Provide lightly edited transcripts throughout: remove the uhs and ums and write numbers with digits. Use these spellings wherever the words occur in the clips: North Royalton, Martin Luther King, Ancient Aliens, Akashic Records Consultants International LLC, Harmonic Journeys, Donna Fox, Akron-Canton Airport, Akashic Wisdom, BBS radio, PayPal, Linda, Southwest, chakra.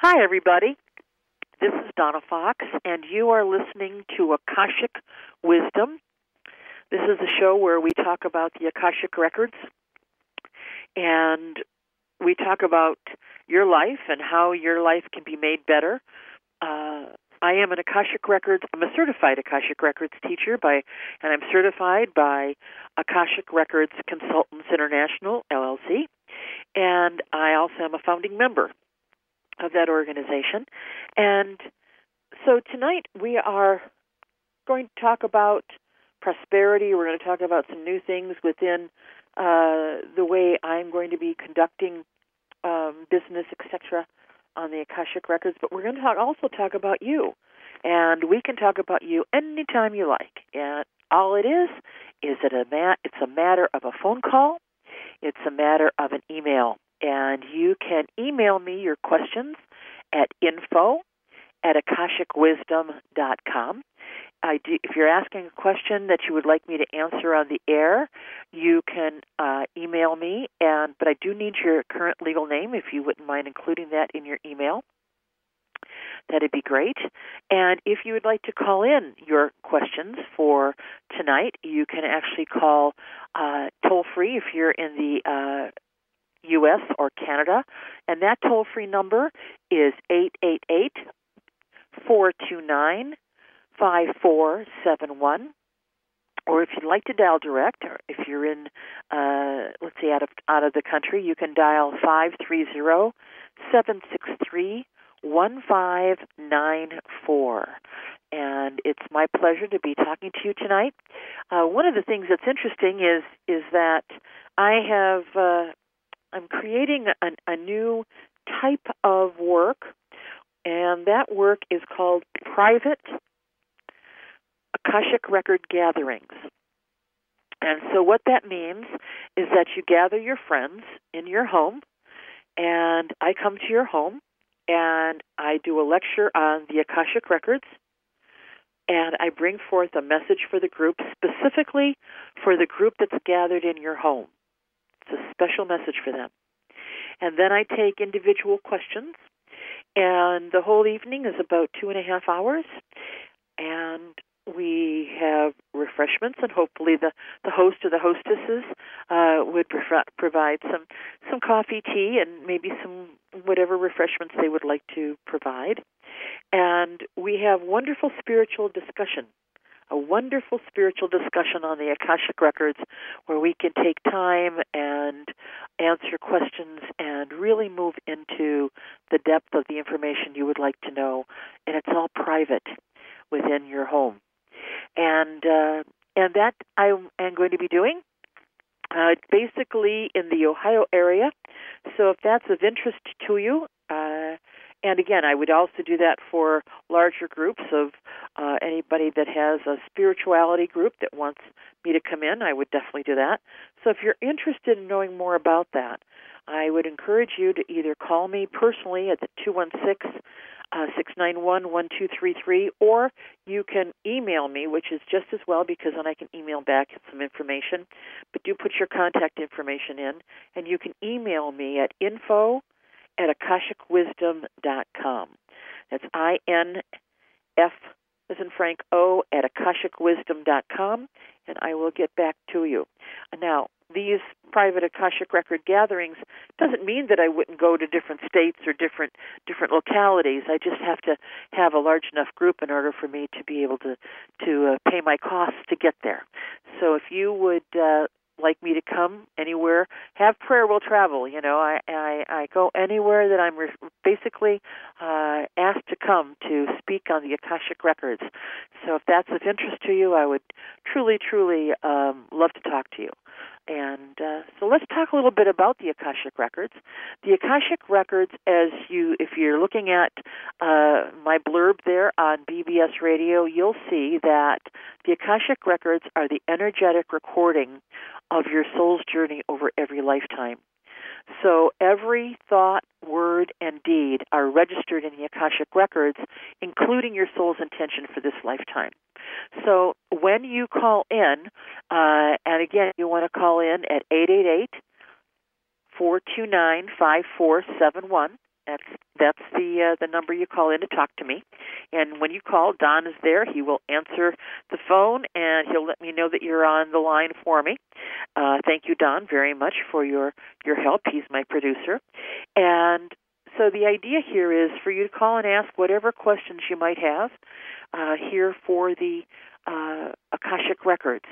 Hi, everybody. This is Donna Fox, and you are listening to Akashic Wisdom. This is a show where we talk about the Akashic Records, and we talk about your life and how your life can be made better. I am an Akashic Records, I'm a certified Akashic Records teacher, and I'm certified by Akashic Records Consultants International LLC, and I also am a founding member of that organization. And so tonight we are going to talk about prosperity. We're going to talk about some new things within the way I'm going to be conducting business, etc., on the Akashic Records, but we're going to also talk about you. And we can talk about you anytime you like. And all it is it's a matter of a phone call. It's a matter of an email. And you can email me your questions at info@akashicwisdom.com. If you're asking a question that you would like me to answer on the air, you can email me, but I do need your current legal name, if you wouldn't mind including that in your email. That'd be great. And if you would like to call in your questions for tonight, you can actually call toll-free if you're in the U.S. or Canada, and that toll-free number is 888-429-5471, or if you'd like to dial direct, or if you're in, out of the country, you can dial 530-763-1594. And it's my pleasure to be talking to you tonight. One of the things that's interesting is that I'm creating a new type of work, and that work is called private Akashic Record Gatherings. And so what that means is that you gather your friends in your home, and I come to your home, and I do a lecture on the Akashic Records, and I bring forth a message for the group, specifically for the group that's gathered in your home. It's a special message for them. And then I take individual questions, and the whole evening is about 2.5 hours, and we have refreshments, and hopefully the host or the hostesses would provide some coffee, tea, and maybe some whatever refreshments they would like to provide. And we have a wonderful spiritual discussion on the Akashic Records, where we can take time and answer questions and really move into the depth of the information you would like to know. And it's all private within your home. And that I am going to be doing basically in the Ohio area. So if that's of interest to you, and again, I would also do that for larger groups of anybody that has a spirituality group that wants me to come in, I would definitely do that. So if you're interested in knowing more about that, I would encourage you to either call me personally at the 216-691-1233, or you can email me, which is just as well, because then I can email back some information. But do put your contact information in, and you can email me at info@akashicwisdom.com. That's INF as in Frank O @akashicwisdom.com, and I will get back to you. Now, these private Akashic Record gatherings doesn't mean that I wouldn't go to different states or different localities. I just have to have a large enough group in order for me to be able to pay my costs to get there. So if you would like me to come anywhere, have prayer will travel. You know, I go anywhere that I'm basically asked to come to speak on the Akashic Records. So if that's of interest to you, I would truly love to talk to you. And so let's talk a little bit about the Akashic Records. The Akashic Records, if you're looking at my blurb there on BBS radio, you'll see that the Akashic Records are the energetic recording of your soul's journey over every lifetime. So every thought, word, and deed are registered in the Akashic Records, including your soul's intention for this lifetime. So when you call in, and again, you want to call in at 888-429-5471, That's the number you call in to talk to me. And when you call, Don is there. He will answer the phone, and he'll let me know that you're on the line for me. Thank you, Don, very much for your help. He's my producer. And so the idea here is for you to call and ask whatever questions you might have here for the Akashic Records.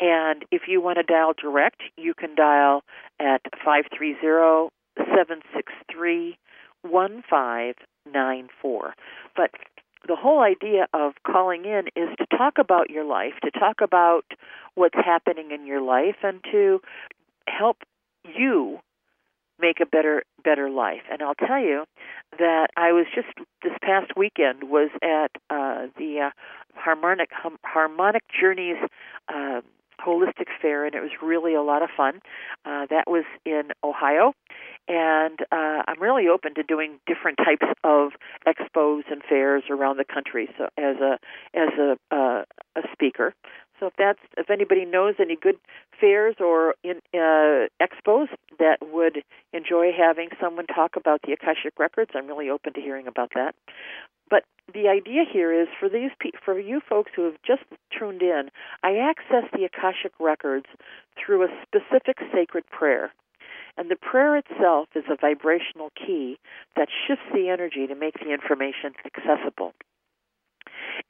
And if you want to dial direct, you can dial at 530-763-1594. But the whole idea of calling in is to talk about your life, to talk about what's happening in your life, and to help you make a better life. And I'll tell you that I was just this past weekend was at the Harmonic Journeys Holistic Fair, and it was really a lot of fun. That was in Ohio, and I'm really open to doing different types of expos and fairs around the country. So as a speaker, so if anybody knows any good fairs or expos that would enjoy having someone talk about the Akashic Records, I'm really open to hearing about that. But the idea here is for you folks who have just tuned in, I access the Akashic Records through a specific sacred prayer. And the prayer itself is a vibrational key that shifts the energy to make the information accessible.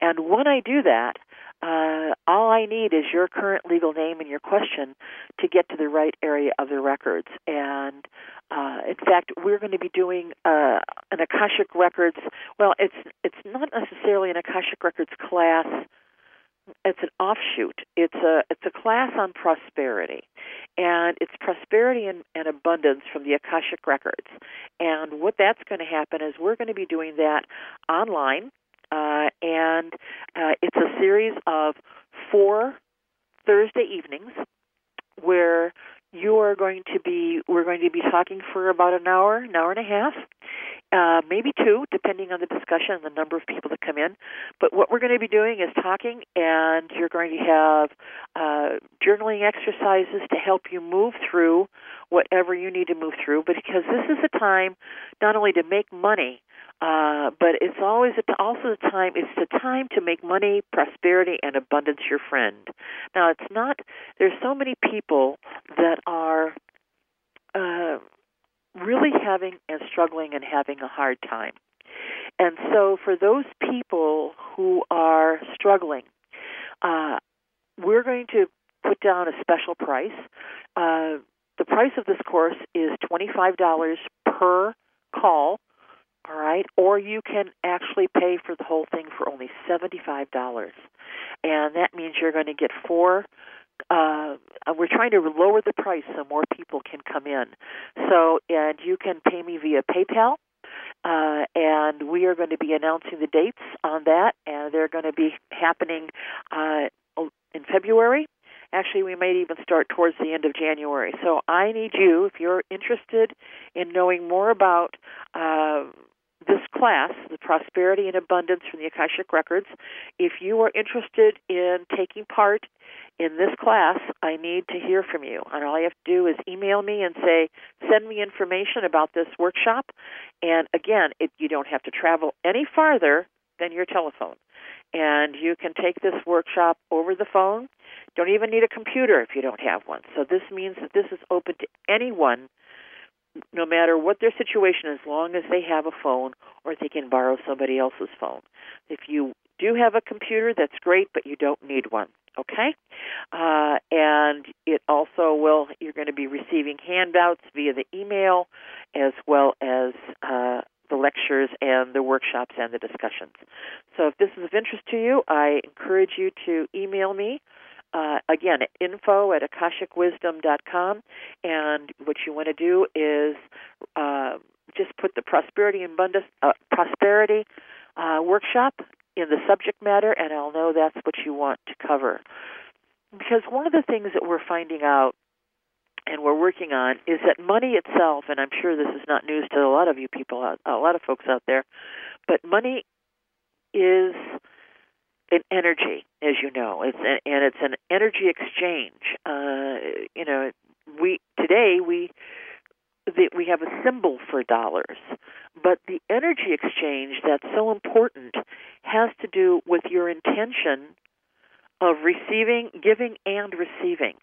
And when I do that, all I need is your current legal name and your question to get to the right area of the records. And, in fact, we're going to be doing an Akashic Records, well, it's not necessarily an Akashic Records class. It's an offshoot. It's a class on prosperity, and it's prosperity and abundance from the Akashic Records. And what that's going to happen is we're going to be doing that online. And it's a series of 4 Thursday evenings where we're going to be talking for about an hour and a half, maybe 2, depending on the discussion and the number of people that come in. But what we're going to be doing is talking, and you're going to have journaling exercises to help you move through whatever you need to move through, because this is a time not only to make money, but it's always the time to make money, prosperity, and abundance your friend. Now, it's not, there's so many people that are really struggling and having a hard time. And so for those people who are struggling, we're going to put down a special price. The price of this course is $25 per call. All right, or you can actually pay for the whole thing for only $75, and that means you're going to get 4. We're trying to lower the price so more people can come in. So, and you can pay me via PayPal, and we are going to be announcing the dates on that, and they're going to be happening in February. Actually, we might even start towards the end of January. So, I need you, if you're interested in knowing more about this class, the Prosperity and Abundance from the Akashic Records, if you are interested in taking part in this class, I need to hear from you. And all you have to do is email me and say, send me information about this workshop. And again, you don't have to travel any farther than your telephone. And you can take this workshop over the phone. Don't even need a computer if you don't have one. So this means that this is open to anyone, no matter what their situation, as long as they have a phone or they can borrow somebody else's phone. If you do have a computer, that's great, but you don't need one, okay? And it also you're going to be receiving handouts via the email as well as the lectures and the workshops and the discussions. So if this is of interest to you, I encourage you to email me. Again, info@akashicwisdom.com, and what you want to do is just put the prosperity workshop in the subject matter, and I'll know that's what you want to cover. Because one of the things that we're finding out and we're working on is that money itself, and I'm sure this is not news to a lot of you people, a lot of folks out there, but money is an energy, as you know, and it's an energy exchange. We have a symbol for dollars, But the energy exchange that's so important has to do with your intention of receiving, giving, and receiving.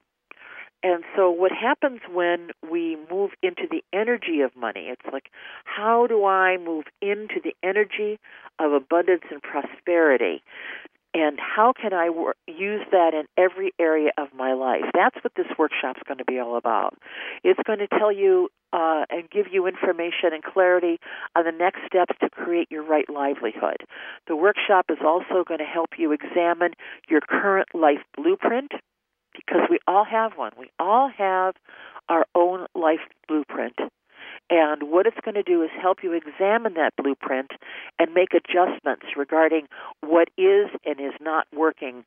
And so what happens when we move into the energy of money, it's like, how do I move into the energy of abundance and prosperity? And how can I use that in every area of my life? That's what this workshop's going to be all about. It's going to tell you and give you information and clarity on the next steps to create your right livelihood. The workshop is also going to help you examine your current life blueprint, because we all have one. We all have our own life blueprint. And what it's going to do is help you examine that blueprint and make adjustments regarding what is and is not working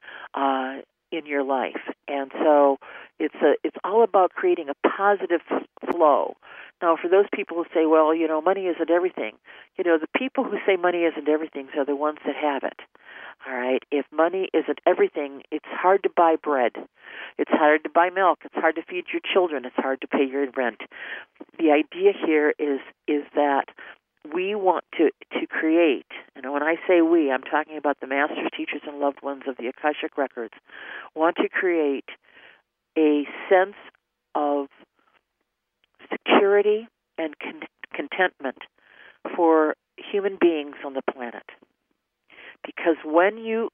in your life. And so it's all about creating a positive flow. Now, for those people who say, well, you know, money isn't everything, you know, the people who say money isn't everything are the ones that have it. All right, if money isn't everything, it's hard to buy bread. It's hard to buy milk. It's hard to feed your children. It's hard to pay your rent. The idea here is that we want to create, and when I say we, I'm talking about the masters, teachers, and loved ones of the Akashic Records, want to create a sense of security and contentment for human beings on the planet. Because when you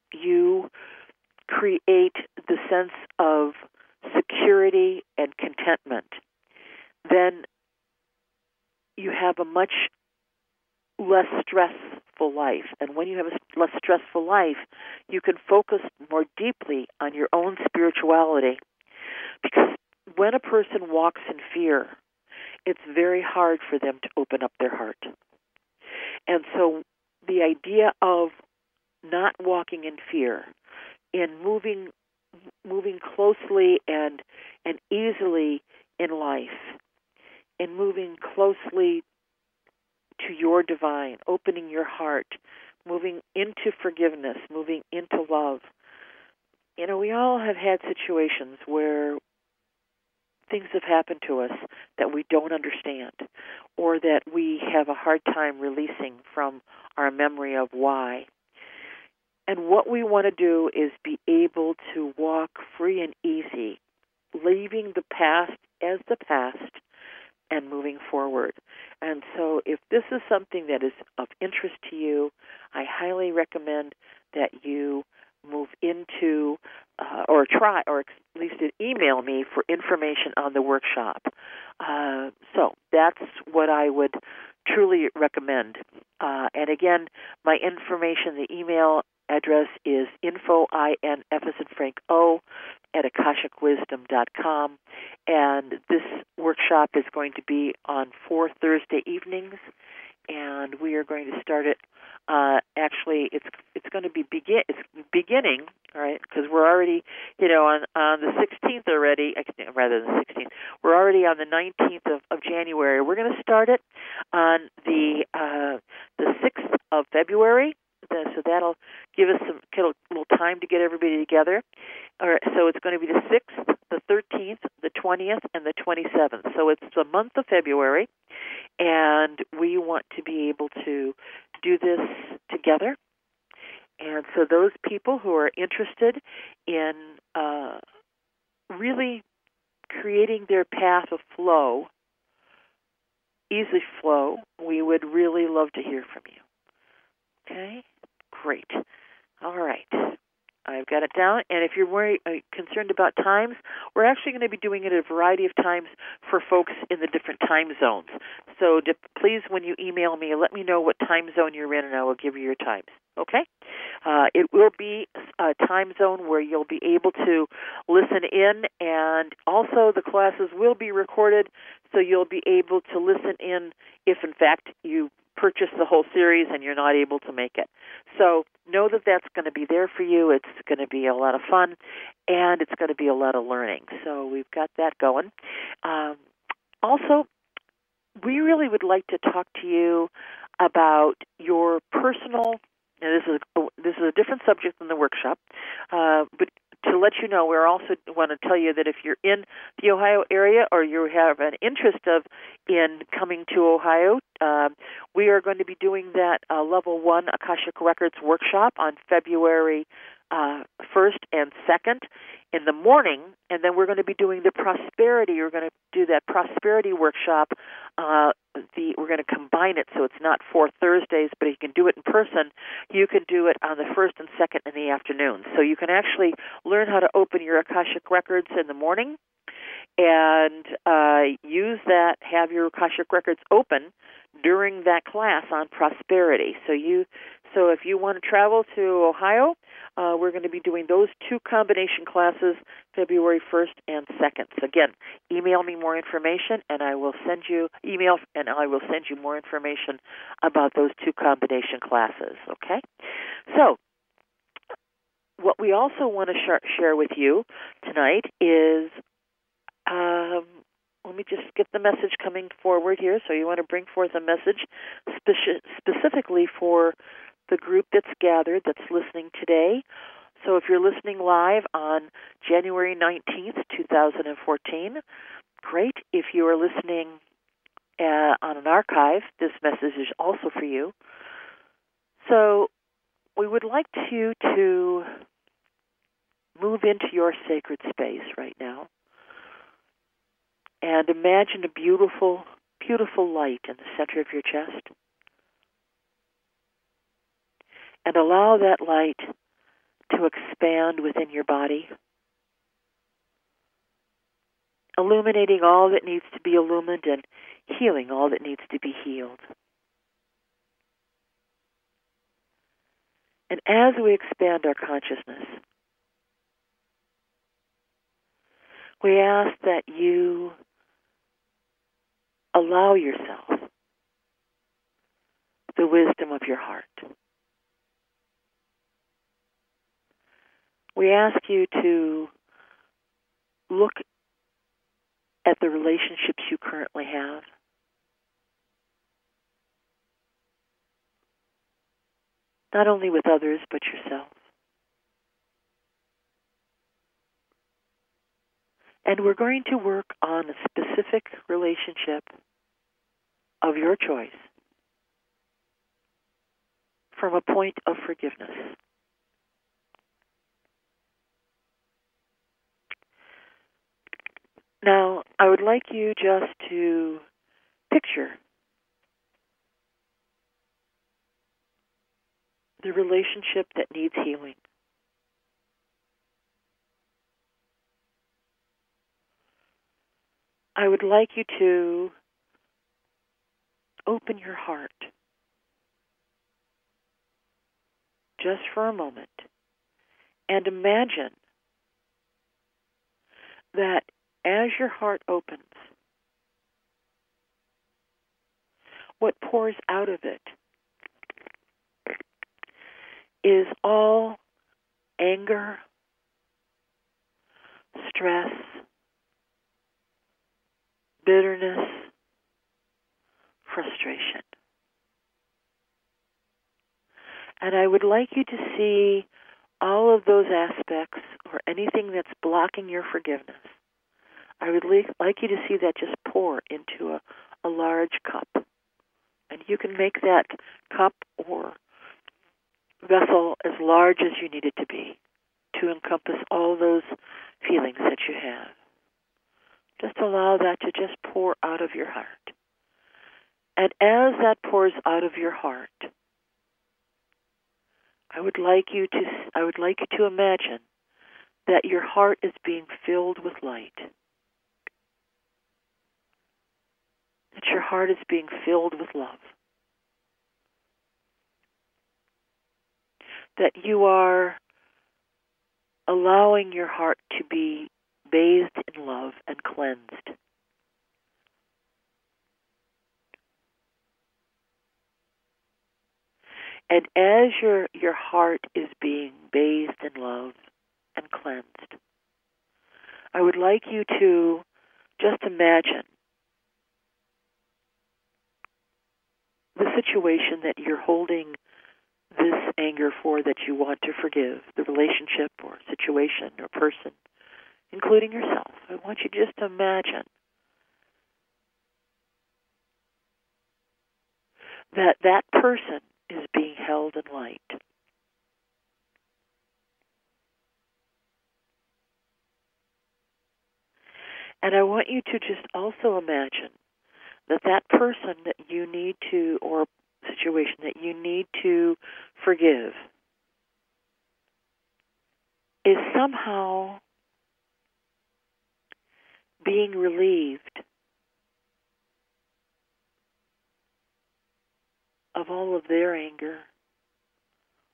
create the sense of security and contentment, then you have a much less stressful life. And when you have a less stressful life, you can focus more deeply on your own spirituality. Because when a person walks in fear, it's very hard for them to open up their heart. And so the idea of not walking in fear, in moving closely and easily in life, in moving closely to your divine, opening your heart, moving into forgiveness, moving into love. You know, we all have had situations where things have happened to us that we don't understand, or that we have a hard time releasing from our memory of why. And what we want to do is be able to walk free and easy, leaving the past as the past and moving forward. And so if this is something that is of interest to you, I highly recommend that you move into or try, or at least email me for information on the workshop. So that's what I would truly recommend. And again, my information, the email address is info@akashicwisdom.com, and this workshop is going to be on 4 Thursday evenings, and we are going to start it. Actually, it's going to be beginning, all right? Because we're already, you know, on the 16th already. Rather than the 16th, we're already on the 19th of January. We're going to start it on the 6th of February. So that'll give us some little time to get everybody together. All right, so it's going to be the 6th, the 13th, the 20th, and the 27th. So it's the month of February, and we want to be able to do this together. And so those people who are interested in really creating their path of flow, easy flow, we would really love to hear from you. Okay? Great. All right. I've got it down. And if you're more concerned about times, we're actually going to be doing it at a variety of times for folks in the different time zones. So please, when you email me, let me know what time zone you're in, and I will give you your times. Okay? It will be a time zone where you'll be able to listen in, and also the classes will be recorded, so you'll be able to listen in if, in fact, you purchase the whole series and you're not able to make it. So know that that's going to be there for you. It's going to be a lot of fun, and it's going to be a lot of learning. So we've got that going. Also, we really would like to talk to you about your personal, and this is a different subject than the workshop, but to let you know, we also want to tell you that if you're in the Ohio area or you have an interest in coming to Ohio, we are going to be doing that Level 1 Akashic Records workshop on February 1st and 2nd in the morning, and then we're going to be doing the prosperity. We're going to do that prosperity workshop. We're going to combine it so it's not 4 Thursdays, but you can do it in person. You can do it on the 1st and 2nd in the afternoon. So you can actually learn how to open your Akashic Records in the morning and use that, have your Akashic Records open during that class on prosperity. So if you want to travel to Ohio, we're going to be doing those two combination classes February 1st and 2nd. So again, email me more information, and I will send you more information about those two combination classes. Okay, so what we also want to share with you tonight is. Let me just get the message coming forward here. So you want to bring forth a message specifically for the group that's gathered, that's listening today. So if you're listening live on January 19th, 2014, great. If you are listening on an archive, this message is also for you. So we would like you to move into your sacred space right now. And imagine a beautiful, beautiful light in the center of your chest. And allow that light to expand within your body, illuminating all that needs to be illumined and healing all that needs to be healed. And as we expand our consciousness, we ask that you allow yourself the wisdom of your heart. We ask you to look at the relationships you currently have. Not only with others, but yourself. And we're going to work on a specific relationship of your choice from a point of forgiveness. Now, I would like you just to picture the relationship that needs healing. I would like you to open your heart just for a moment and imagine that as your heart opens, what pours out of it is all anger, stress, bitterness, frustration. And I would like you to see all of those aspects or anything that's blocking your forgiveness. I would like you to see that just pour into a large cup. And you can make that cup or vessel as large as you need it to be to encompass all those feelings that you have. Just allow that to just pour out of your heart. And as that pours out of your heart, I would like you to imagine that your heart is being filled with light. That your heart is being filled with love. That you are allowing your heart to be bathed in love and cleansed. And as your heart is being bathed in love and cleansed, I would like you to just imagine the situation that you're holding this anger for that you want to forgive, the relationship or situation or person, including yourself. I want you just to imagine that that person is being held in light. And I want you to just also imagine that that person that you need to, or situation that you need to forgive, is somehow being relieved of all of their anger,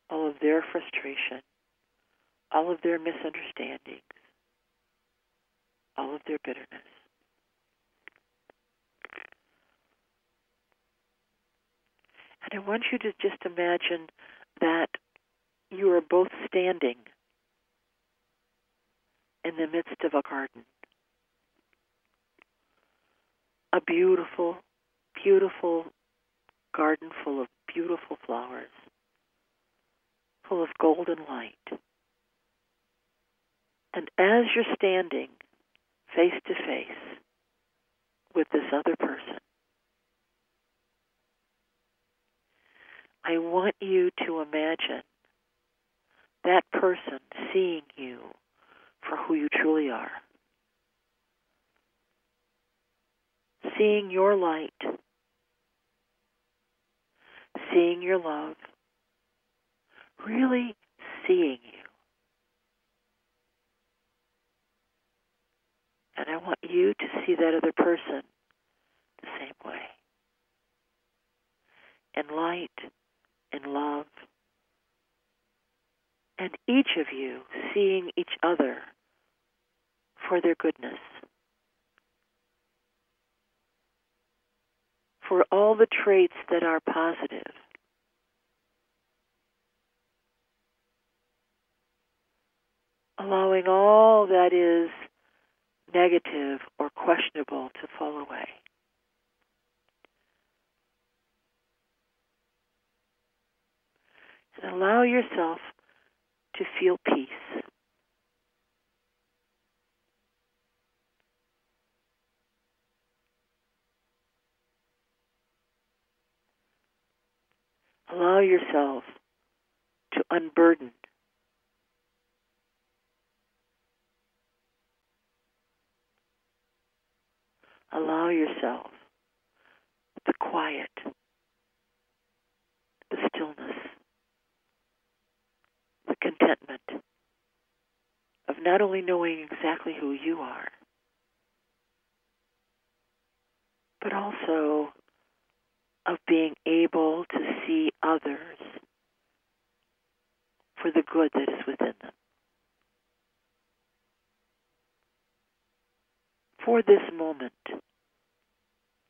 all of their frustration, all of their misunderstandings, all of their bitterness. And I want you to just imagine that you are both standing in the midst of a garden, a beautiful, beautiful garden full of beautiful flowers, full of golden light. And as you're standing face to face with this other person, I want you to imagine that person seeing you for who you truly are, seeing your light, seeing your love, really seeing you. And I want you to see that other person the same way, in light, in love, and each of you seeing each other for their goodness, for all the traits that are positive, allowing all that is negative or questionable to fall away. And allow yourself to feel peace. Allow yourself to unburden. Allow yourself the quiet, the stillness, the contentment of not only knowing exactly who you are, but also of being able to see others for the good that is within them, for this moment.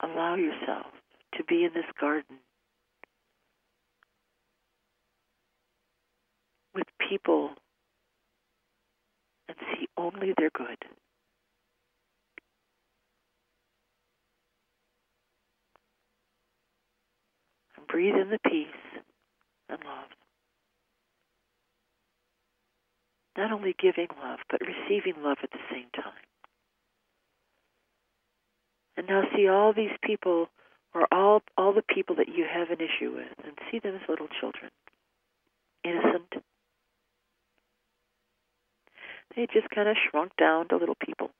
Allow yourself to be in this garden with people and see only their good. And breathe in the peace and love. Not only giving love, but receiving love at the same time. And now see all these people, or all the people that you have an issue with, and see them as little children, innocent. They just kind of shrunk down to little people.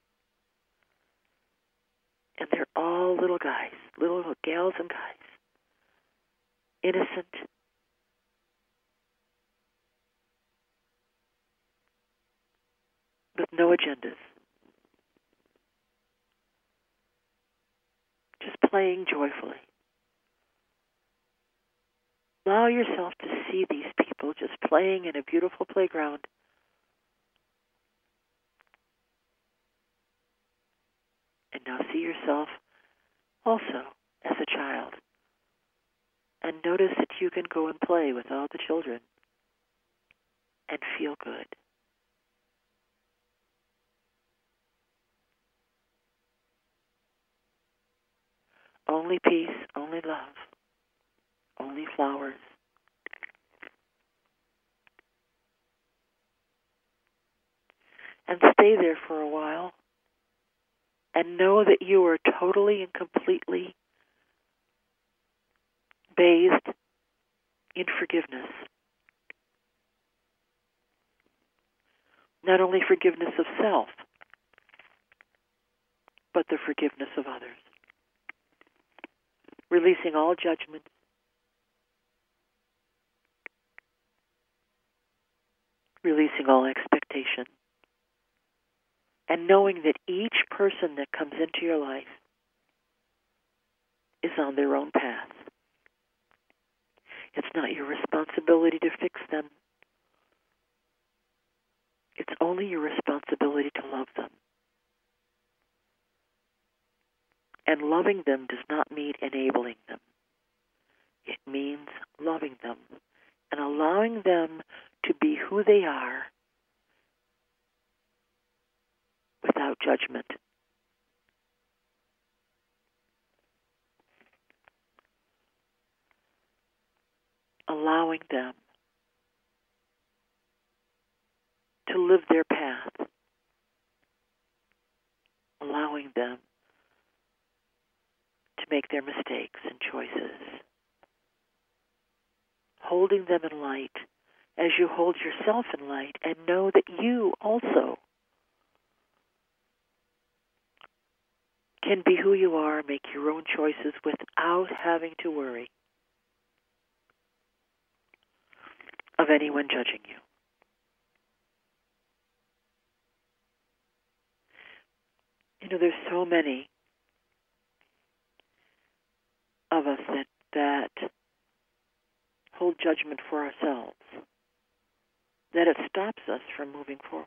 And they're all little guys, little gals and guys, innocent. With no agendas. Just playing joyfully. Allow yourself to see these people just playing in a beautiful playground. And now see yourself also as a child. And notice that you can go and play with all the children and feel good. Only peace, only love, only flowers, and stay there for a while and know that you are totally and completely bathed in forgiveness. Not only forgiveness of self, but the forgiveness of others. Releasing all judgment, releasing all expectation, and knowing that each person that comes into your life is on their own path. It's not your responsibility to fix them. It's only your responsibility to love them. And loving them does not mean enabling them. It means loving them and allowing them to be who they are without judgment. Allowing them to live their path. Allowing them to make their mistakes and choices. Holding them in light as you hold yourself in light, and know that you also can be who you are, make your own choices without having to worry of anyone judging you. You know, there's so many of us that hold judgment for ourselves, that it stops us from moving forward.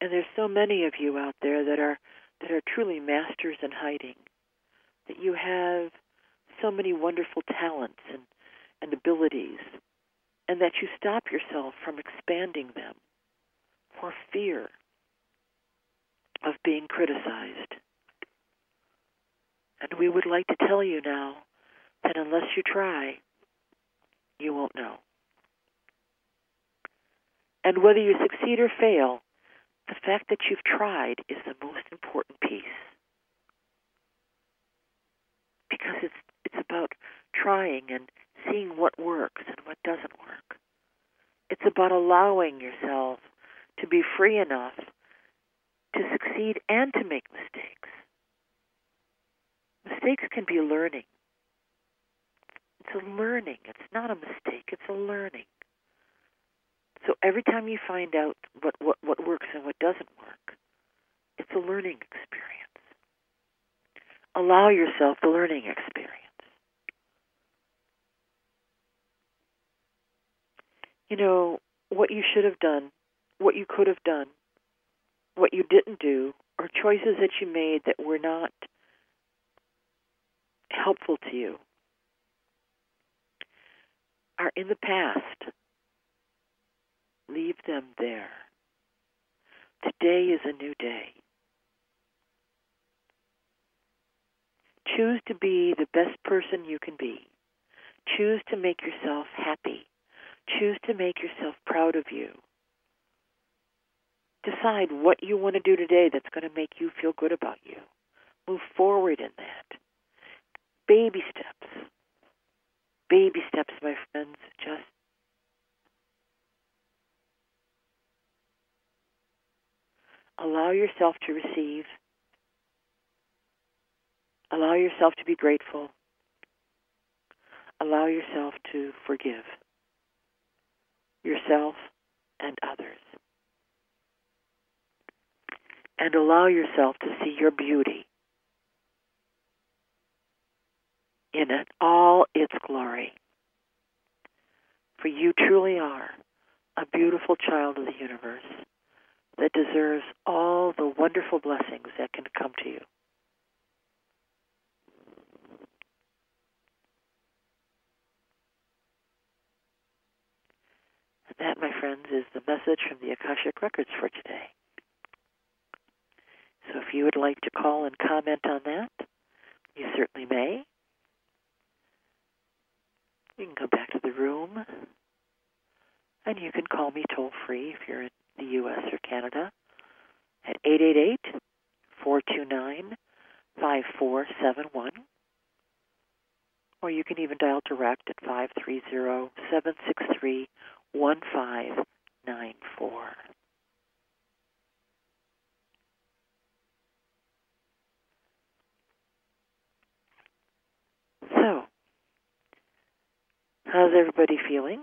And there's so many of you out there that are truly masters in hiding, that you have so many wonderful talents and abilities, and that you stop yourself from expanding them for fear of being criticized. And we would like to tell you now that unless you try, you won't know. And whether you succeed or fail, the fact that you've tried is the most important piece. Because it's about trying and seeing what works and what doesn't work. It's about allowing yourself to be free enough to succeed and to make mistakes. Mistakes can be learning. It's a learning. It's not a mistake. It's a learning. So every time you find out what works and what doesn't work, it's a learning experience. Allow yourself the learning experience. You know, what you should have done, what you could have done, what you didn't do, or choices that you made that were not helpful to you, are in the past. Leave them there. Today is a new day. Choose to be the best person you can be. Choose to make yourself happy. Choose to make yourself proud of you. Decide what you want to do today that's going to make you feel good about you. Move forward in that. Baby steps. Baby steps, my friends. Just allow yourself to receive. Allow yourself to be grateful. Allow yourself to forgive yourself and others. And allow yourself to see your beauty in all its glory. For you truly are a beautiful child of the universe that deserves all the wonderful blessings that can come to you. And that, my friends, is the message from the Akashic Records for today. So if you would like to call and comment on that, you certainly may. You can go back to the room, and you can call me toll-free if you're in the U.S. or Canada, at 888-429-5471. Or you can even dial direct at 530-763-1594. So, how's everybody feeling?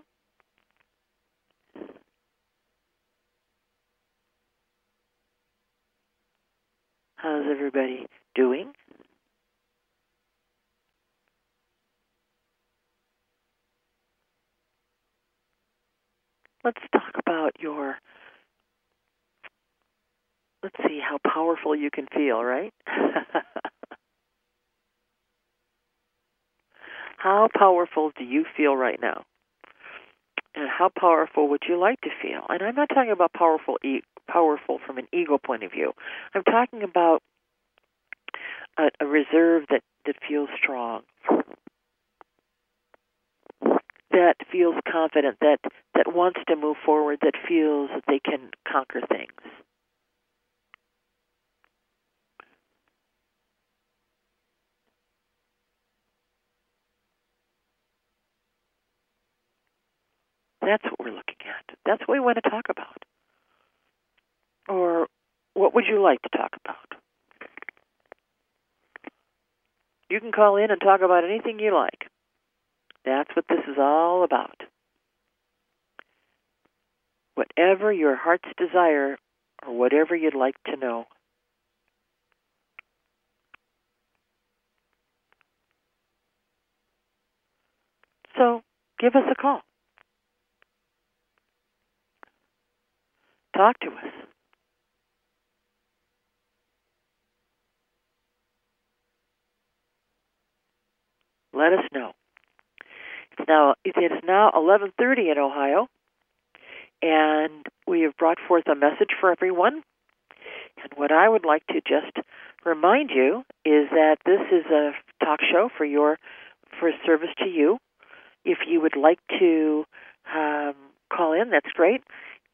How's everybody doing? Let's talk about your, let's see how powerful you can feel, right? How powerful do you feel right now? And how powerful would you like to feel? And I'm not talking about powerful from an ego point of view. I'm talking about a reserve that feels strong, that feels confident, that wants to move forward, that feels that they can conquer things. That's what we're looking at. That's what we want to talk about. Or what would you like to talk about? You can call in and talk about anything you like. That's what this is all about. Whatever your heart's desire or whatever you'd like to know. So give us a call. Talk to us. Let us know. It is now 11:30 in Ohio, and we have brought forth a message for everyone. And what I would like to just remind you is that this is a talk show for service to you. If you would like to call in, that's great.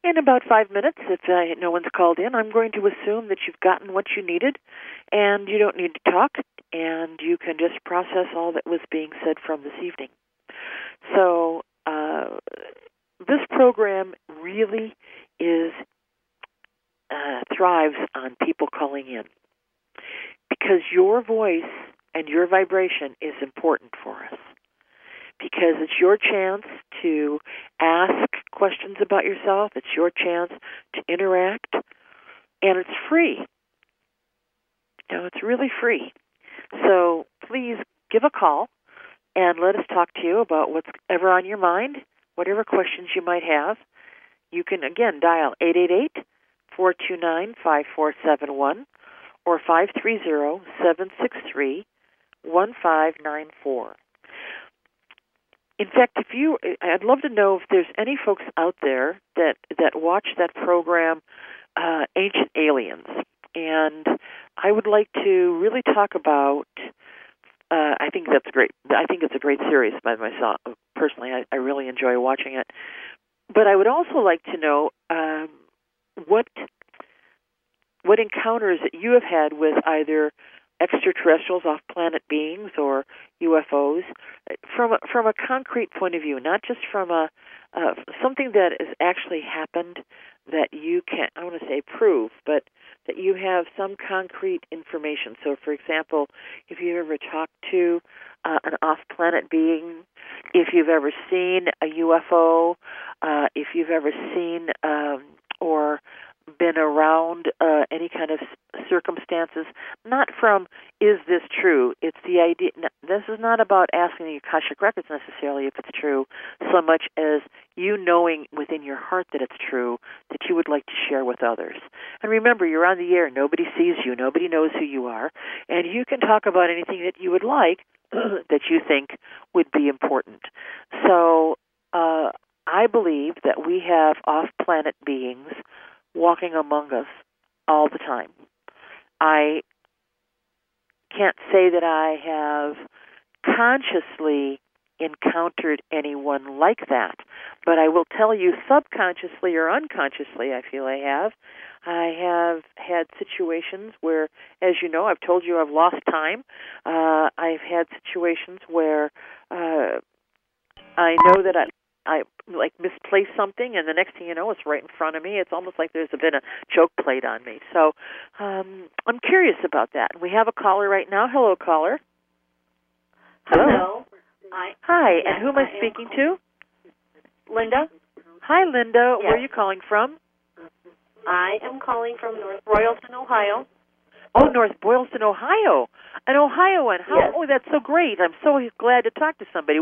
In about 5 minutes, if no one's called in, I'm going to assume that you've gotten what you needed and you don't need to talk, and you can just process all that was being said from this evening. So this program really is thrives on people calling in, because your voice and your vibration is important for us, because it's your chance to ask questions about yourself. It's your chance to interact, and it's free. No, it's really free. So please give a call and let us talk to you about what's ever on your mind, whatever questions you might have. You can, again, dial 888-429-5471 or 530-763-1594. In fact, I'd love to know if there's any folks out there that watch that program, Ancient Aliens. And I would like to really talk about, I think that's great. I think it's a great series by myself. Personally, I really enjoy watching it. But I would also like to know what encounters that you have had with either extraterrestrials, off-planet beings, or UFOs, from a concrete point of view, not just from a something that has actually happened that you can't, I want to say prove, but that you have some concrete information. So, for example, if you've ever talked to an off-planet being, if you've ever seen a UFO, if you've ever seen or been around any kind of circumstances, not from, is this true? It's the idea, this is not about asking the Akashic Records necessarily if it's true, so much as you knowing within your heart that it's true, that you would like to share with others. And remember, you're on the air, nobody sees you, nobody knows who you are, and you can talk about anything that you would like that you think would be important. So I believe that we have off-planet beings walking among us all the time. I can't say that I have consciously encountered anyone like that. But I will tell you, subconsciously or unconsciously, I feel I have had situations where, as you know, I've told you I've lost time. I've had situations where I know that I like misplace something, and the next thing you know, it's right in front of me. It's almost like there's been a joke played on me. So I'm curious about that. We have a caller right now. Hello, caller. Hello. Hi, yes, and who am I speaking to? Linda. Hi, Linda. Yes. Where are you calling from? I am calling from North Royalton, Ohio. Oh, North Royalton, Ohio. An Ohioan. How, yes. Oh, that's so great. I'm so glad to talk to somebody.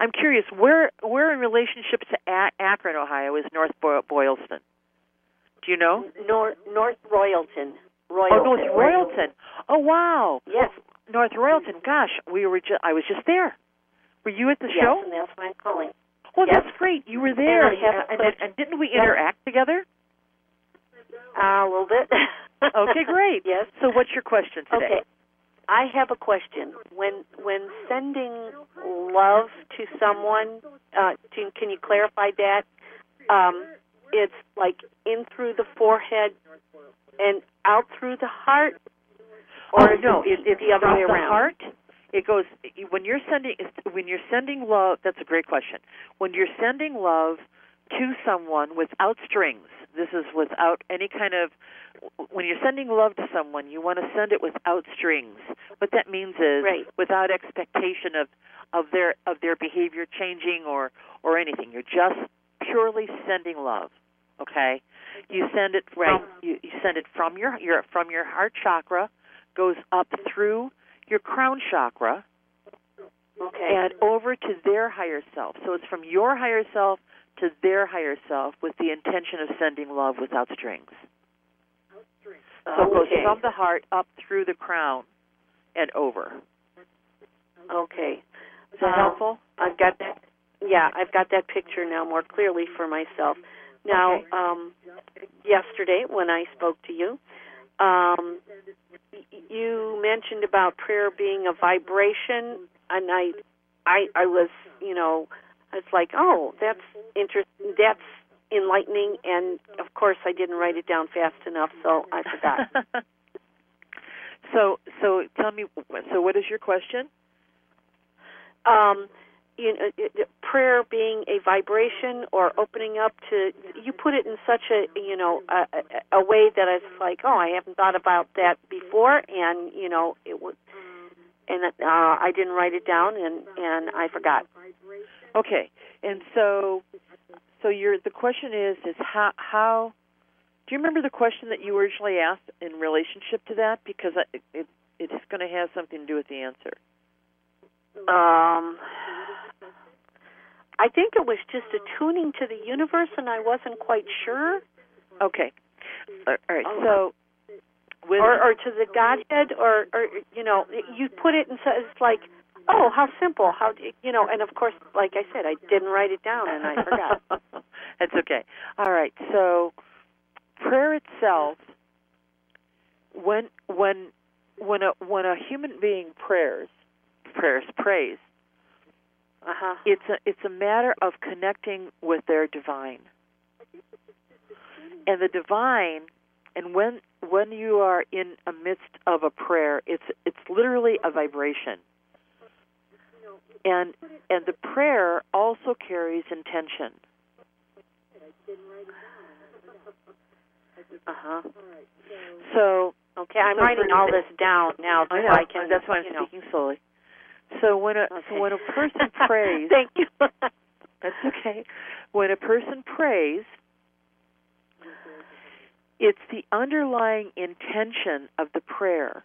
I'm curious, where in relationship to Akron, Ohio, is North Royalton? Do you know? North Royalton. Oh, North Royalton. Oh, wow. Yes. North Royalton. Gosh, I was just there. Were you at the show? Yes, and that's why I'm calling. Well, yes. That's great. You were there. And didn't we interact together? A little bit. Okay, great. Yes. So what's your question today? Okay. I have a question. When sending love to someone, can you clarify that? It's like in through the forehead and out through the heart? Or no, it's the other way around. Heart? It goes when you're sending love. That's a great question. When you're sending love to someone without strings, this is without any kind of. When you're sending love to someone, you want to send it without strings. What that means is without expectation of their behavior changing or anything. You're just purely sending love. Okay, you send it You send it from your heart chakra, goes up through your crown chakra, and over to their higher self. So it's from your higher self to their higher self with the intention of sending love without strings. So it goes from the heart up through the crown and over. Okay. Is that helpful? I've got that. Yeah, I've got that picture now more clearly for myself. Now, yesterday when I spoke to you, you mentioned about prayer being a vibration, and I was, it's like, oh, that's interesting, that's enlightening, and of course I didn't write it down fast enough, so I forgot. So tell me, so what is your question? Prayer being a vibration or opening up to, you put it in such a way that it's like, oh, I haven't thought about that before, and it was, and I didn't write it down, and I forgot. Okay, and so the question is how do you remember the question that you originally asked in relationship to that? Because it's going to have something to do with the answer. I think it was just attuning to the universe, and I wasn't quite sure. Okay. All right. So, or to the Godhead, or you put it, and so it's like, oh, how simple, and of course, like I said, I didn't write it down, and I forgot. That's okay. All right. So, prayer itself, when a human being prays. Uh-huh. It's a matter of connecting with their divine. And the divine, and when you are in a midst of a prayer, it's literally a vibration. And the prayer also carries intention. Uh-huh. So, okay, I'm writing all this down now so I can. That's why I'm speaking slowly. So when a person prays, thank you. That's okay. When a person prays, it's the underlying intention of the prayer.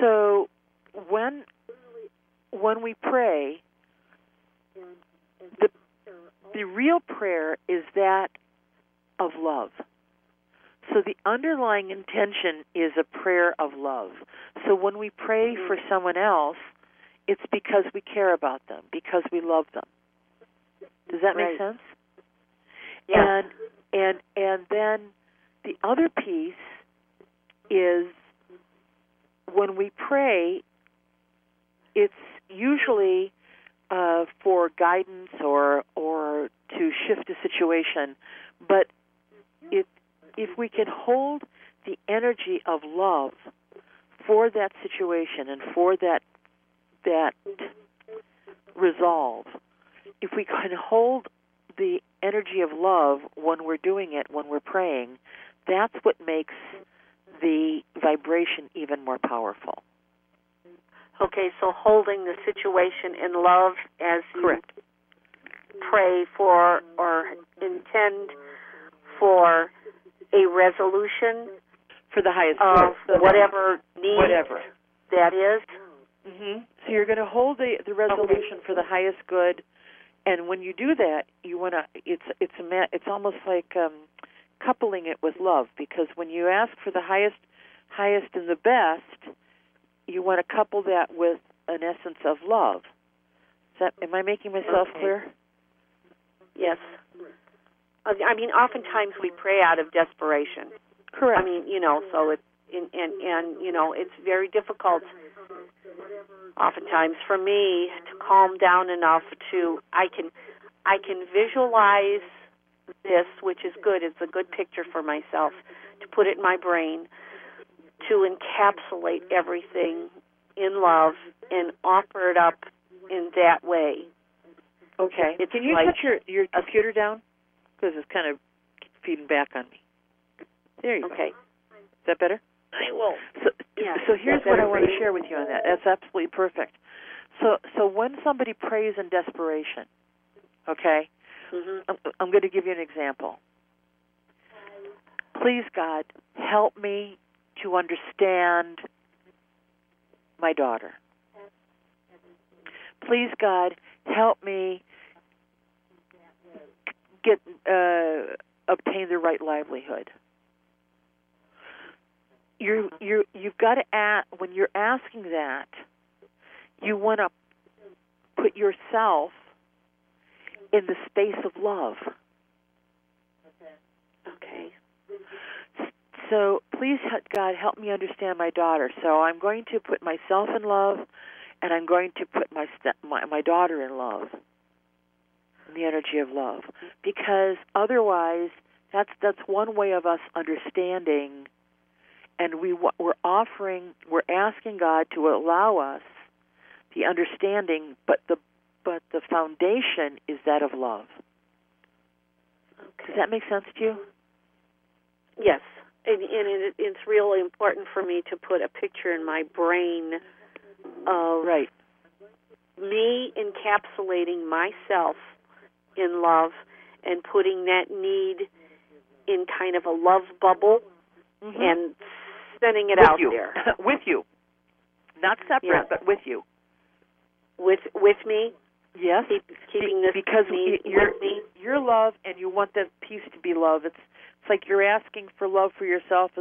So when we pray, the real prayer is that of love. So the underlying intention is a prayer of love. So when we pray for someone else, it's because we care about them, because we love them. Does that make sense? Yeah. And then the other piece is when we pray, it's usually for guidance or to shift a situation. But if we can hold the energy of love for that situation and for that resolve, if we can hold the energy of love when we're doing it, when we're praying, that's what makes the vibration even more powerful. Okay, so holding the situation in love as you Correct. Pray for or intend for a resolution for the highest of whatever need that is. Mm-hmm. So you're going to hold the resolution for the highest good, and when you do that, you want to. It's almost like coupling it with love, because when you ask for the highest and the best, you want to couple that with an essence of love. Am I making myself clear? Yes. I mean, oftentimes we pray out of desperation. Correct. I mean, so it's it's very difficult. Oftentimes, for me to calm down enough to I can visualize this, which is good. It's a good picture for myself to put it in my brain, to encapsulate everything in love and offer it up in that way. Okay. Can you put your computer down? Because it's kind of feeding back on me. There you go. Okay. Is that better? I will. So here's what I want to share with you on that. That's absolutely perfect. So when somebody prays in desperation, okay, mm-hmm. I'm going to give you an example. Please, God, help me to understand my daughter. Please, God, help me obtain the right livelihood. You've got to when you're asking that, you want to put yourself in the space of love. Okay. So please, God, help me understand my daughter. So I'm going to put myself in love, and I'm going to put my daughter in love, in the energy of love, because otherwise, that's one way of us understanding. And we're asking God to allow us the understanding, but the foundation is that of love. Okay. Does that make sense to you? Yes, and it's really important for me to put a picture in my brain of me encapsulating myself in love and putting that need in kind of a love bubble, mm-hmm. and sending it out there. With you. Not separate, but with you. With me? Yes. Keeping this because your love, and you want that peace to be love. It's like you're asking for love for yourself.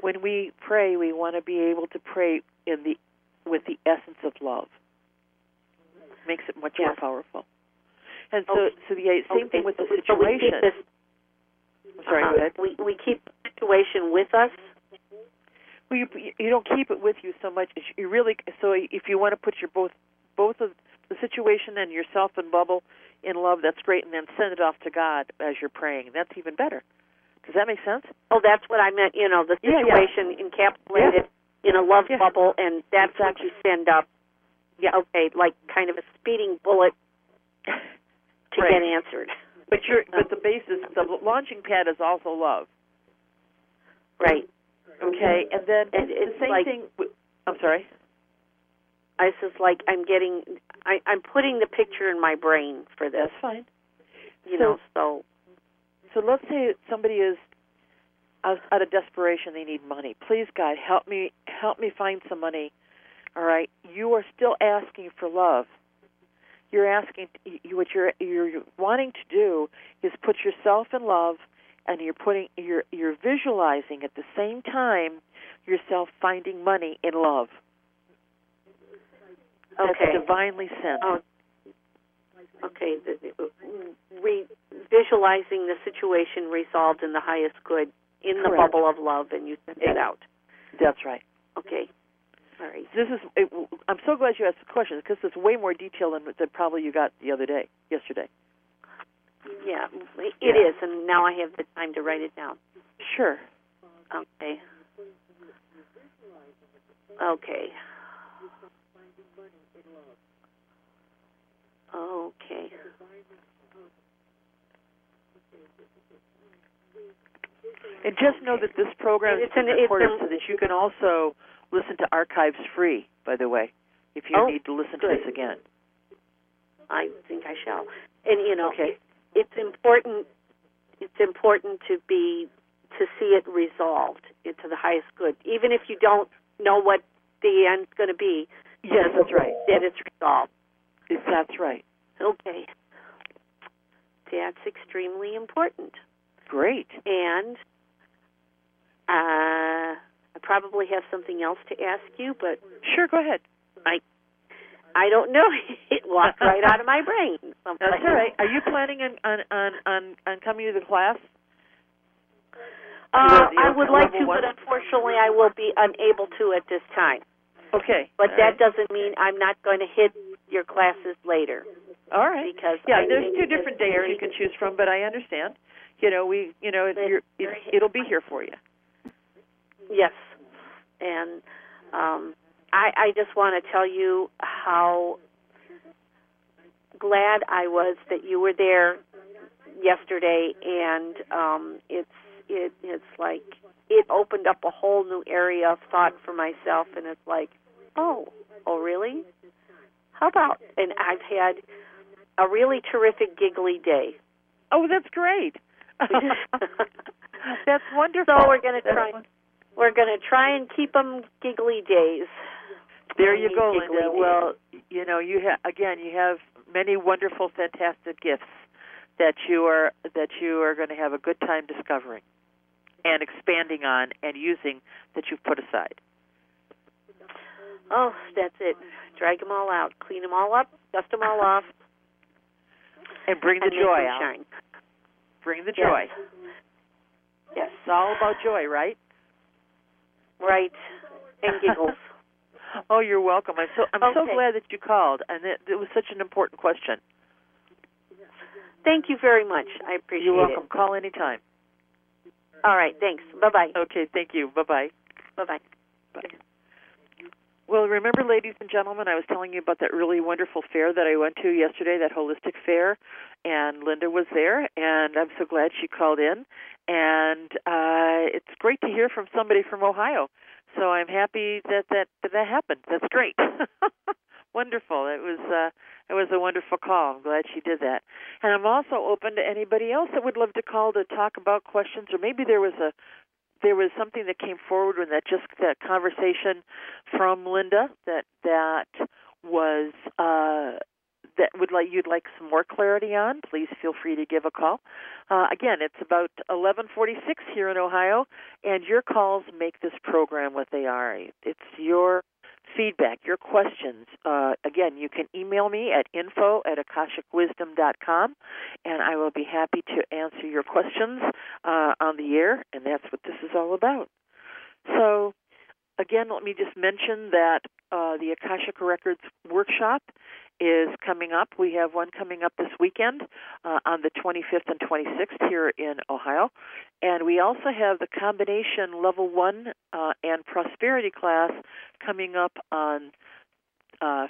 When we pray, we want to be able to pray with the essence of love. It makes it much more powerful. And so the same thing with the situation. Sorry, we keep the situation with us. Well, you don't keep it with you so much. You really if you want to put your both of the situation and yourself in bubble in love, that's great, and then send it off to God as you're praying. That's even better. Does that make sense? Oh, that's what I meant. The situation encapsulated in a love bubble, and that's what you send up. Yeah. Okay, like kind of a speeding bullet to get answered. But the basis, the launching pad is also love. Right. Okay, and then it's the same thing. I'm sorry? It's just like I'm putting the picture in my brain for this. That's fine. So let's say somebody is out of desperation, they need money. Please, God, help me find some money. All right, you are still asking for love. You're asking what you're wanting to do is put yourself in love, and you're visualizing at the same time yourself finding money in love. Okay. That's divinely sent. Okay, visualizing the situation resolved in the highest good in Correct. The bubble of love, and you send it out. That's right. Okay. Right. I'm so glad you asked the question because it's way more detailed than probably you got the other day, yesterday. Yeah, it is, and now I have the time to write it down. Sure. Okay. Okay. Okay. And just know that this program is recorded so that you can also listen to archives free, by the way, if you need to listen to this again. I think I shall. And, you know, it's important to see it resolved into the highest good, even if you don't know what the end's going to be. Yes, that's right. That it's resolved. That's right. Okay. That's extremely important. Great. And I probably have something else to ask you, but... Sure, go ahead. I don't know. It walked right out of my brain. Someplace. That's all right. Are you planning on coming to the class? I would like to, but unfortunately I will be unable to at this time. Okay. But that doesn't mean I'm not going to hit your classes later. All right. Because there's two different day areas you can choose from, but I understand. You know, it'll be here for you. Yes. And I just want to tell you how glad I was that you were there yesterday, and it's like it opened up a whole new area of thought for myself, and it's like, oh really? How about? And I've had a really terrific giggly day. Oh, that's great. That's wonderful. So we're going to try and keep them giggly days. There you go, Linda. Well, you know, you have many wonderful, fantastic gifts that you are going to have a good time discovering and expanding on and using that you've put aside. Oh, that's it. Drag them all out, clean them all up, dust them all off, and bring the joy out. Shine. Bring the joy. Yes. It's all about joy, right? Right. And giggles. Oh, you're welcome. I'm so glad that you called, and it was such an important question. Thank you very much. I appreciate it. You're welcome. Call anytime. All right. Thanks. Bye-bye. Okay. Thank you. Bye-bye. Bye-bye. Bye. Well, remember, ladies and gentlemen, I was telling you about that really wonderful fair that I went to yesterday, that holistic fair, and Linda was there, and I'm so glad she called in. And it's great to hear from somebody from Ohio, so I'm happy that happened. That's great. Wonderful. It was a wonderful call. I'm glad she did that. And I'm also open to anybody else that would love to call to talk about questions, or maybe there was something that came forward in that conversation from Linda you'd like some more clarity on. Please feel free to give a call. Again, it's about 11:46 here in Ohio, and your calls make this program what they are. It's your feedback, your questions. Again, you can email me at info@akashicwisdom.com, and I will be happy to answer your questions on the air, and that's what this is all about. So, again, let me just mention that the Akashic Records workshop is coming up. We have one coming up this weekend on the 25th and 26th here in Ohio. And we also have the combination Level 1 and Prosperity class coming up on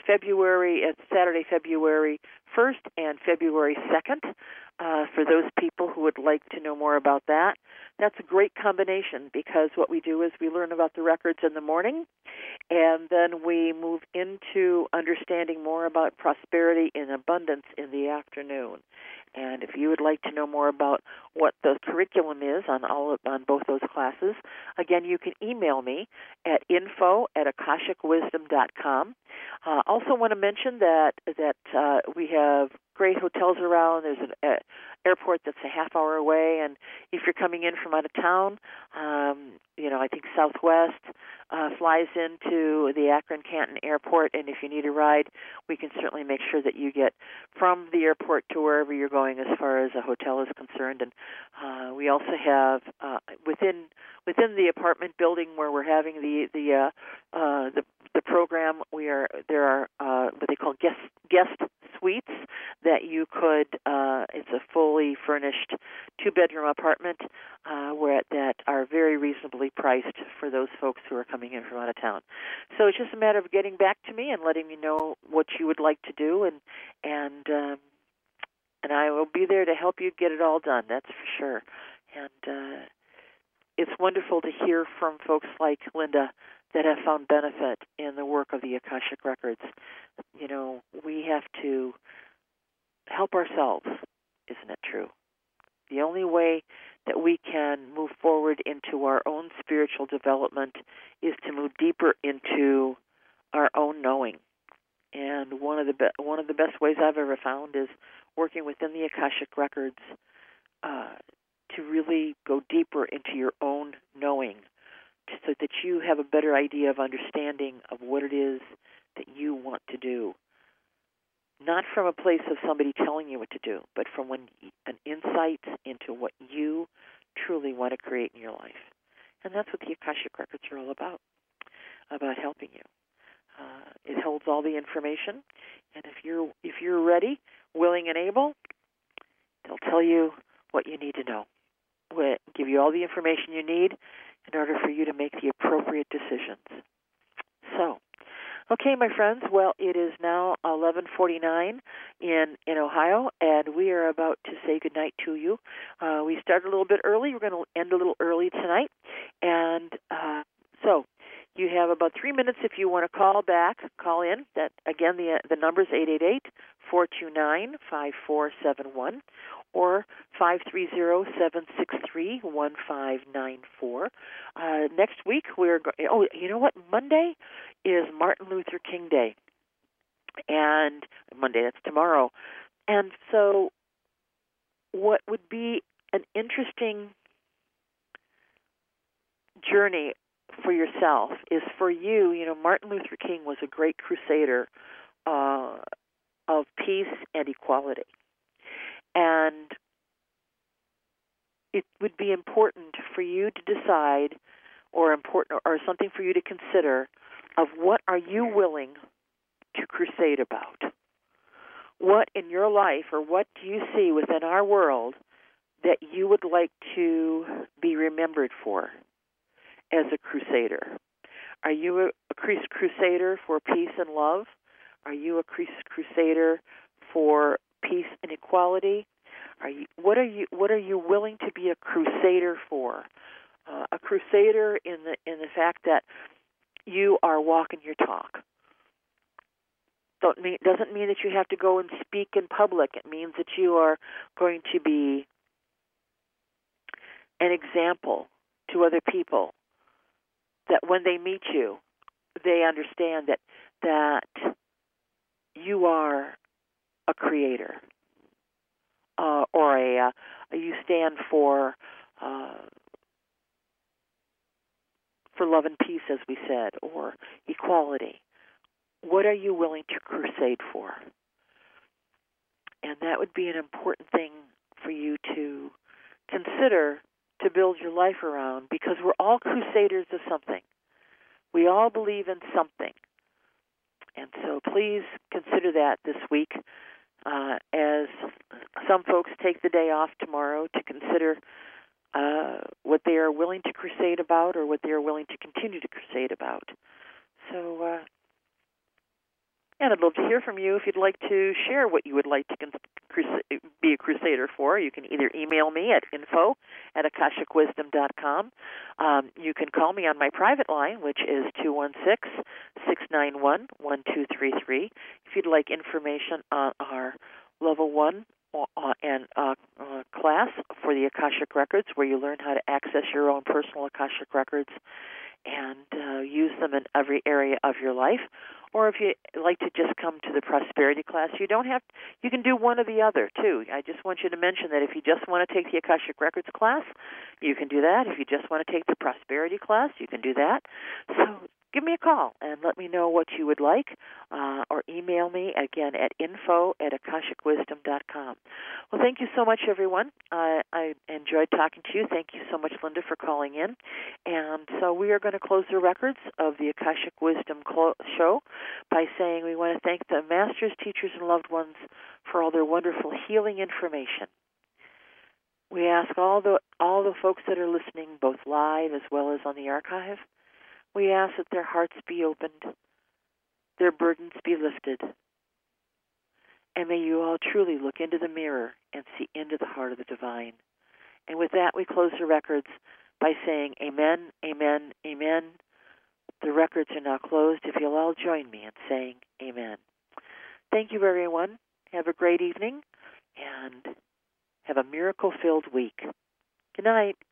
Saturday, February 1st and February 2nd for those people who would like to know more about that. That's a great combination because what we do is we learn about the records in the morning, and then we move into understanding more about prosperity and abundance in the afternoon. And if you would like to know more about what the curriculum is on both those classes, again, you can email me at info@akashicwisdom.com. Also want to mention that we have great hotels around. There's an airport that's a half hour away. And if you're coming in from out of town, I think Southwest flies into the Akron-Canton Airport. And if you need a ride, we can certainly make sure that you get from the airport to wherever you're going as far as a hotel is concerned. And we also have within the apartment building where we're having the program, there are what they call guest suites that you could. It's a fully furnished 2-bedroom apartment that are very reasonably priced for those folks who are coming in from out of town. So it's just a matter of getting back to me and letting me know what you would like to do, and I will be there to help you get it all done. That's for sure. And it's wonderful to hear from folks like Linda that have found benefit in the work of the Akashic Records. You know, we have to help ourselves, isn't it true? The only way that we can move forward into our own spiritual development is to move deeper into our own knowing. And one of the best ways I've ever found is working within the Akashic Records to really go deeper into your own knowing, so that you have a better idea of understanding of what it is that you want to do. Not from a place of somebody telling you what to do, but from an insight into what you truly want to create in your life. And that's what the Akashic Records are all about helping you. It holds all the information, and if you're ready, willing, and able, they'll tell you what you need to know. We'll give you all the information you need in order for you to make the appropriate decisions. So, okay, my friends, well, it is now 11:49 in Ohio, and we are about to say goodnight to you. We started a little bit early. We're going to end a little early tonight, and so you have about 3 minutes if you want to call back, call in. That again, the number is 888-429-5471 or 530-763-1594. Next week Monday is Martin Luther King Day, and Monday, that's tomorrow. And so what would be an interesting journey for yourself is for you, Martin Luther King was a great crusader of peace and equality. And it would be important for you to decide, or something for you to consider, of what are you willing to crusade about? What in your life, or what do you see within our world that you would like to be remembered for as a crusader? Are you a crusader for peace and love? Are you a crusader for peace and equality? What are you willing to be a crusader for? A crusader in the fact that you are walking your talk. Doesn't mean that you have to go and speak in public. It means that you are going to be an example to other people, that when they meet you, they understand that you are a creator, or you stand for love and peace, as we said, or equality. What are you willing to crusade for? And that would be an important thing for you to consider, to build your life around, because we're all crusaders of something. We all believe in something. And so please consider that this week, as some folks take the day off tomorrow to consider what they are willing to crusade about, or what they are willing to continue to crusade about. So, and I'd love to hear from you. If you'd like to share what you would like to be a crusader for, you can either email me at info@akashicwisdom.com. You can call me on my private line, which is 216-691-1233. If you'd like information on our Level 1 and class for the Akashic Records, where you learn how to access your own personal Akashic Records and use them in every area of your life, or if you like to just come to the prosperity class, you don't have to, you can do one or the other too. I just want you to mention that if you just want to take the Akashic Records class, you can do that. If you just want to take the prosperity class, you can do that. So give me a call and let me know what you would like, or email me, again, at info@akashicwisdom.com. Well, thank you so much, everyone. I enjoyed talking to you. Thank you so much, Linda, for calling in. And so we are going to close the records of the Akashic Wisdom show by saying we want to thank the masters, teachers, and loved ones for all their wonderful healing information. We ask all the folks that are listening, both live as well as on the archive, we ask that their hearts be opened, their burdens be lifted, and may you all truly look into the mirror and see into the heart of the divine. And with that, we close the records by saying, Amen, Amen, Amen. The records are now closed. If you'll all join me in saying, Amen. Thank you, everyone. Have a great evening, and have a miracle-filled week. Good night.